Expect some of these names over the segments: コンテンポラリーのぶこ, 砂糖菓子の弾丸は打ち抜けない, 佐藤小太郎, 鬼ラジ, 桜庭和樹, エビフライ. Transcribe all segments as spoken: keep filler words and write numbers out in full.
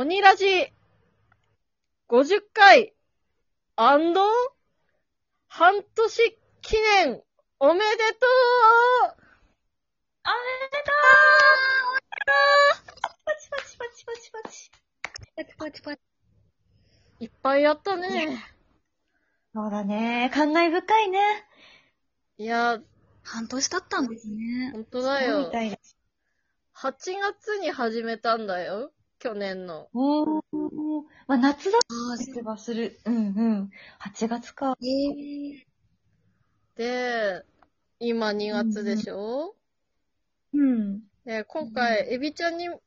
鬼ラジごじゅっかい&半年記念おめでとうおめでとうパチパチパチパチパチパチパチパチいっぱいやったね。ねそうだね。感慨深いね。いや、半年経ったんですね。本当だよ。はちがつに始めたんだよ。去年の。おー。まあ、夏だった気がする。うんうん。はちがつか。えー、で、今にがつでしょ、うん、うん。で、今回、エビちゃんにも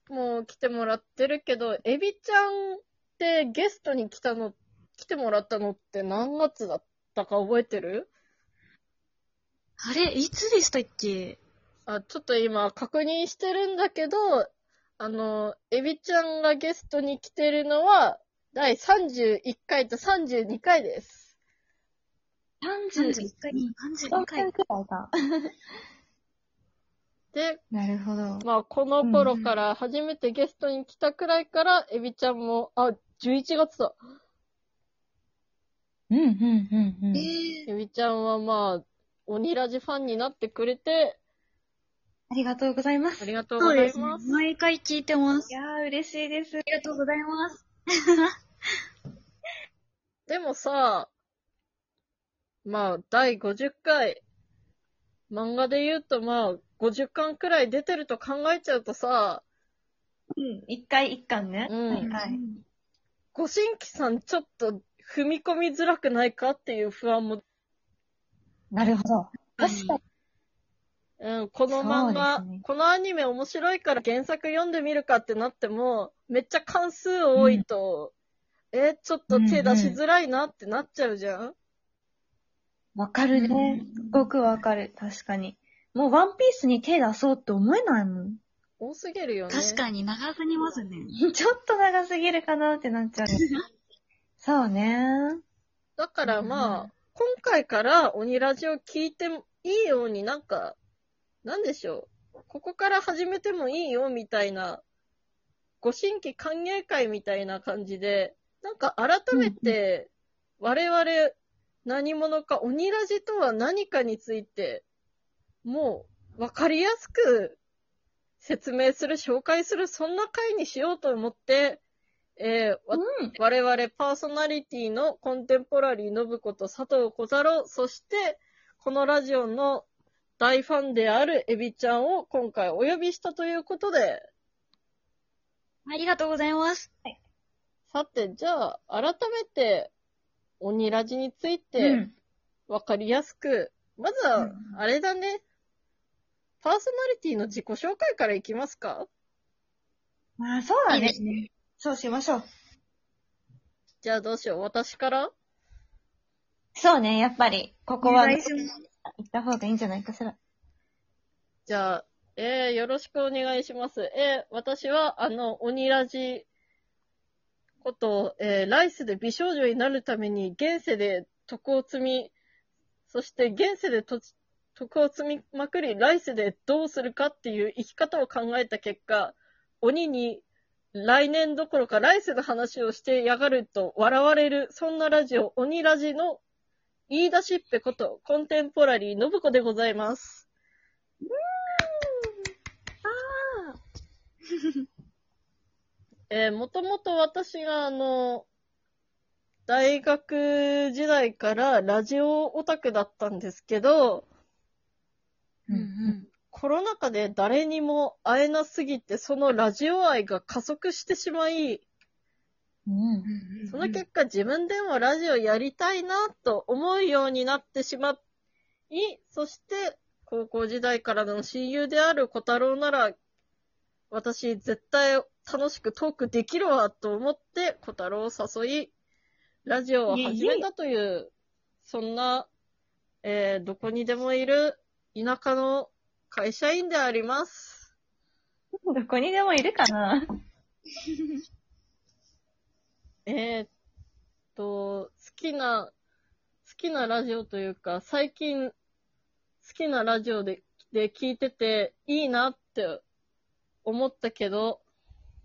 来てもらってるけど、エビちゃんってゲストに来たの、来てもらったのって何月だったか覚えてる？あれ、いつでしたっけ？あ、ちょっと今確認してるんだけど、あの、エビちゃんがゲストに来てるのは、第さんじゅういっかいとさんじゅうにかいです。さんじゅういっかい、さんじゅうにかいくらいだ。で、なるほど。まあ、この頃から初めてゲストに来たくらいから、エビちゃんも、あ、じゅういちがつだ。うん、うん、うん、うん。エビちゃんはまあ、鬼ラジファンになってくれて、ありがとうございます。ありがとうございます。ね、毎回聞いてます。いやー、嬉しいです。ありがとうございます。でもさ、まあ、第ごじゅっかい、漫画で言うとまあ、ごじゅっかんくらい出てると考えちゃうとさ、うん、いっかいいっかんね。うん。はい。ご新規さん、ちょっと踏み込みづらくないかっていう不安も。なるほど。確かに。うん、この漫画、ね、このアニメ面白いから原作読んでみるかってなっても、めっちゃ関数多いと、うん、え、ちょっと手出しづらいなってなっちゃうじゃん？わ、うんうん、かるね。すごくわかる。確かに。もうワンピースに手出そうって思えないもん。多すぎるよね。確かに長すぎますね。ちょっと長すぎるかなってなっちゃう。そうね。だからまあ、うん、今回から鬼ラジオ聞いてもいいようになんか、なんでしょう、ここから始めてもいいよみたいな、ご新規歓迎会みたいな感じで、なんか改めて我々何者か、鬼ラジとは何かについてもう分かりやすく説明する、紹介する、そんな回にしようと思って、えーうん、我々パーソナリティのコンテンポラリーのぶこと佐藤小太郎、そしてこのラジオの大ファンであるエビちゃんを今回お呼びしたということで。ありがとうございます。はい、さて、じゃあ、改めて、鬼ラジについて、わかりやすく、うん、まずは、あれだね、うん、パーソナリティの自己紹介からいきますか？まあ、そうだね。いいですね。そうしましょう。じゃあ、どうしよう。私から？そうね、やっぱり、ここは、ね。行った方がいいんじゃないかしら。じゃあ、えー、よろしくお願いします。えー、私は、あの、鬼ラジこと、えー、来世で美少女になるために、現世で徳を積み、そして現世でと徳を積みまくり、来世でどうするかっていう生き方を考えた結果、鬼に来年どころか来世の話をしてやがると笑われる、そんなラジオ、鬼ラジの言い出しっぺこと、コンテンポラリーのぶこでございます。うーん。あーえー、もともと私が、あの、大学時代からラジオオタクだったんですけど、うんうん、コロナ禍で誰にも会えなすぎて、そのラジオ愛が加速してしまい、うん、その結果自分でもラジオやりたいなと思うようになってしまい、そして高校時代からの親友である小太郎なら私絶対楽しくトークできるわと思って小太郎を誘いラジオを始めたという、そんな、えー、どこにでもいる田舎の会社員であります。どこにでもいるかな。えー、っと、好きな、好きなラジオというか、最近、好きなラジオで、で聞いてていいなって思ったけど、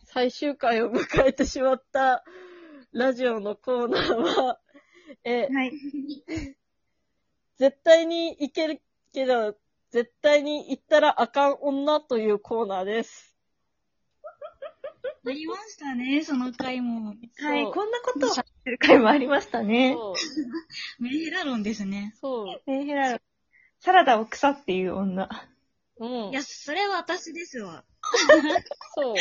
最終回を迎えてしまったラジオのコーナーは、え、はい、絶対に行けるけど、絶対に行ったらあかん女というコーナーです。ありましたね、その回も。はい、こんなことをしゃべる回もありましたね。そうメンヘラ論ですね。そう。メンヘラ論。サラダを腐っていう女。うん。いや、それは私ですわ。そう。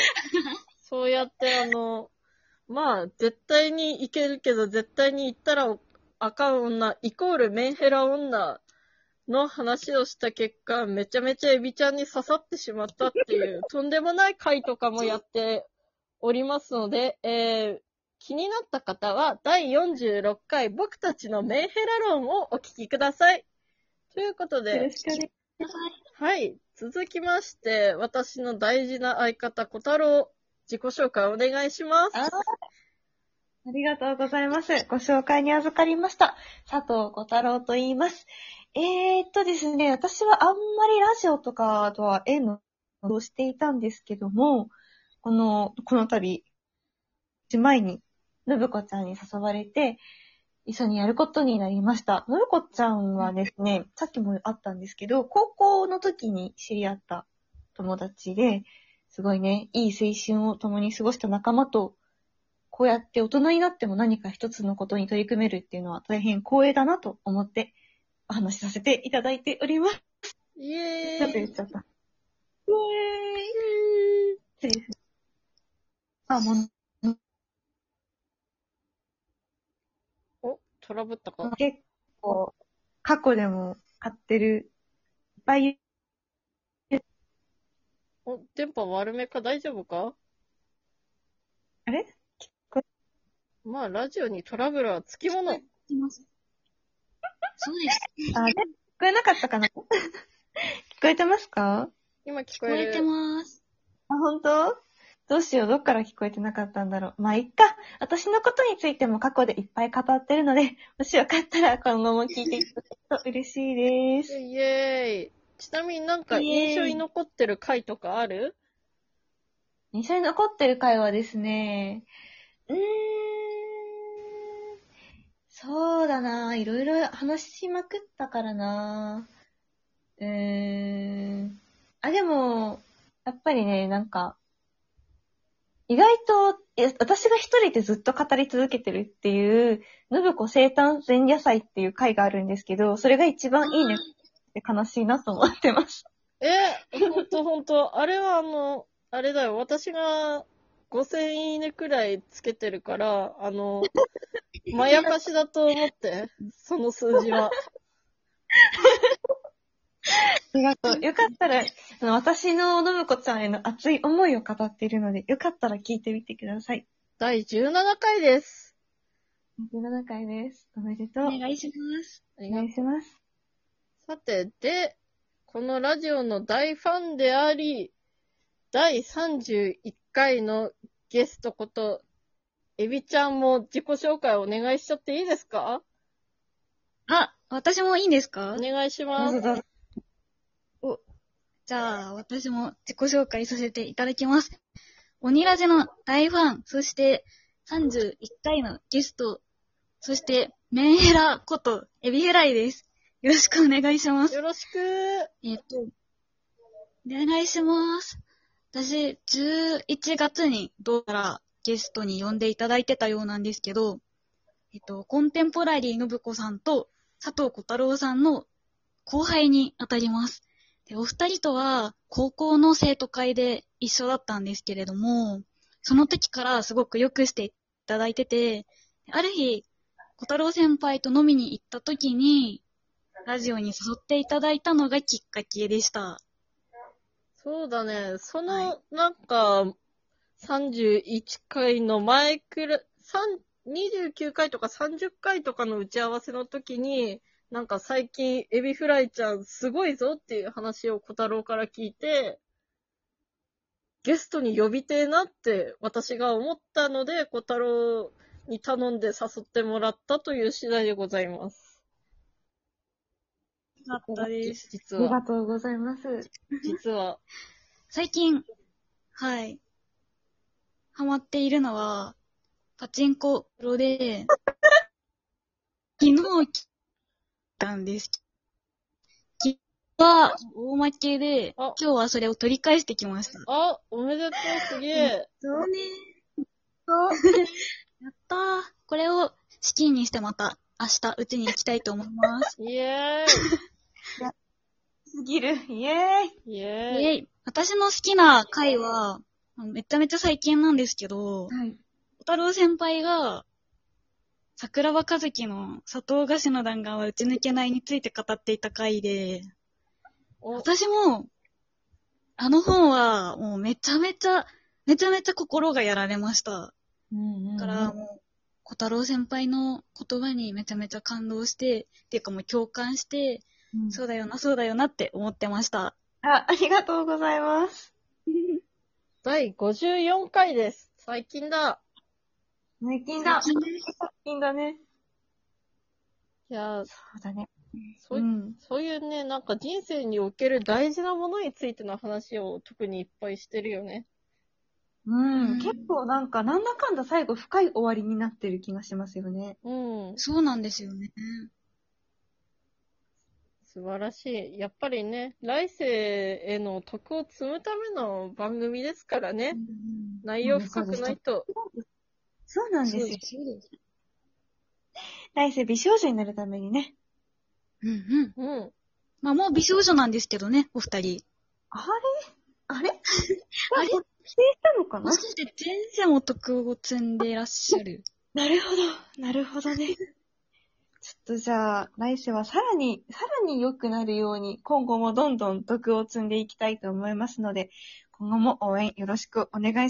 そうやって、あの、まあ、絶対に行けるけど、絶対に行ったらあかん女、イコールメンヘラ女の話をした結果、めちゃめちゃエビちゃんに刺さってしまったっていう、とんでもない回とかもやっておりますので、えー、気になった方は、だいよんじゅうろっかい、僕たちのメンヘラ論をお聞きください。ということで、よろしくお願いします。はい。続きまして、私の大事な相方、小太郎、自己紹介お願いします。あ、ありがとうございます。ご紹介に預かりました。佐藤小太郎と言います。えーっとですね、私はあんまりラジオとかとは縁のをしていたんですけども、この、この度、前に、のぶこちゃんに誘われて、一緒にやることになりました。のぶこちゃんはですね、さっきもあったんですけど、高校の時に知り合った友達で、すごいね、いい青春を共に過ごした仲間と、こうやって大人になっても何か一つのことに取り組めるっていうのは大変光栄だなと思って、お話しさせていただいております。イエーイ。ちょっと言っちゃった。イエーイ。失礼します。あ、もう。トラブったか。結構、過去でも買ってる、いっぱい。お、電波悪めか大丈夫か？あれ？まあ、ラジオにトラブルはつきもの。そうです。あれ？聞こえなかったかな？聞こえてますか？今聞こえる。聞こえてます。あ、本当？どうしよう、どっから聞こえてなかったんだろう。まあ、いっか。私のことについても過去でいっぱい語ってるので、もしよかったら今後も聞いていただくと嬉しいです。イエーイ。ちなみになんか印象に残ってる回とかある？印象に残ってる回はですね、うーん、そうだな、いろいろ話しまくったからな。うーん。あ、でも、やっぱりね、なんか、意外と、私が一人でずっと語り続けてるっていう、のぶこ生誕前夜祭っていう回があるんですけど、それが一番いいねって悲しいなと思ってます。え、ほんとほんと。あれはあの、あれだよ、私がごせんいいねくらいつけてるから、あの、まやかしだと思って、その数字は。ありがとう。よかったら、その私ののぶこちゃんへの熱い思いを語っているので、よかったら聞いてみてください。だいじゅうななかいです。じゅうななかいです。おめでとう。お願いします。お願いします。さて、で、このラジオの大ファンであり、だいさんじゅういっかいのゲストこと、エビちゃんも自己紹介をお願いしちゃっていいですか？あ、私もいいんですか？お願いします。どうぞ。じゃあ、私も自己紹介させていただきます。鬼ラジの大ファン、そしてさんじゅういっかいのゲスト、そしてメンヘラことエビヘライです。よろしくお願いします。よろしく。えっと、お願いします。私、じゅういちがつにどうやらゲストに呼んでいただいてたようなんですけど、えっと、コンテンポラリーのぶこさんと佐藤小太郎さんの後輩にあたります。でお二人とは高校の生徒会で一緒だったんですけれども、その時からすごくよくしていただいてて、ある日、小太郎先輩と飲みに行った時に、ラジオに誘っていただいたのがきっかけでした。そうだね、その、はい、なんか、さんじゅういっかいの前くらい、にじゅうきゅうかいとかさんじゅっかいとかの打ち合わせの時に、なんか最近エビフライちゃんすごいぞっていう話を小太郎から聞いて、ゲストに呼びてえなって私が思ったので、小太郎に頼んで誘ってもらったという次第でございます。よかったです。実は。ありがとうございます。実は。最近、はい。ハマっているのは、パチンコロで、昨日来たんです。昨日は大負けで、今日はそれを取り返してきました。あ、おめでとう、すげえ。そうね。やったー。これを資金にしてまた明日うちに行きたいと思います。イエーイ。すぎる。イエーイ。イエーイ。イエーイ。私の好きな回は、めちゃめちゃ最近なんですけど、はい。小太郎先輩が、桜庭和樹の砂糖菓子の弾丸は打ち抜けないについて語っていた回で、私も、あの本は、もうめちゃめちゃ、めちゃめちゃ心がやられました。うんうんうん、だから、もう、小太郎先輩の言葉にめちゃめちゃ感動して、っていうかもう共感して、うん、そうだよな、そうだよなって思ってました。あ、ありがとうございます。だいごじゅうよんかいです。最近だ。最近だ。最近だね。いやー、そうだね。そう、うん、そういうね、なんか人生における大事なものについての話を特にいっぱいしてるよね。うん。うん、結構なんか、なんだかんだ最後深い終わりになってる気がしますよね。うん。そうなんですよね。素晴らしい。やっぱりね、来世への徳を積むための番組ですからね。うん、内容深くないと。うんそうなんですよ。来世美少女になるためにね。うんうん。うん。まあもう美少女なんですけどね、お二人。あれあれあれ否定したのかなもしかして前世も徳を積んでいらっしゃる。なるほど。なるほどね。ちょっとじゃあ、来世はさらに、さらに良くなるように、今後もどんどん徳を積んでいきたいと思いますので、今後も応援よろしくお願いします。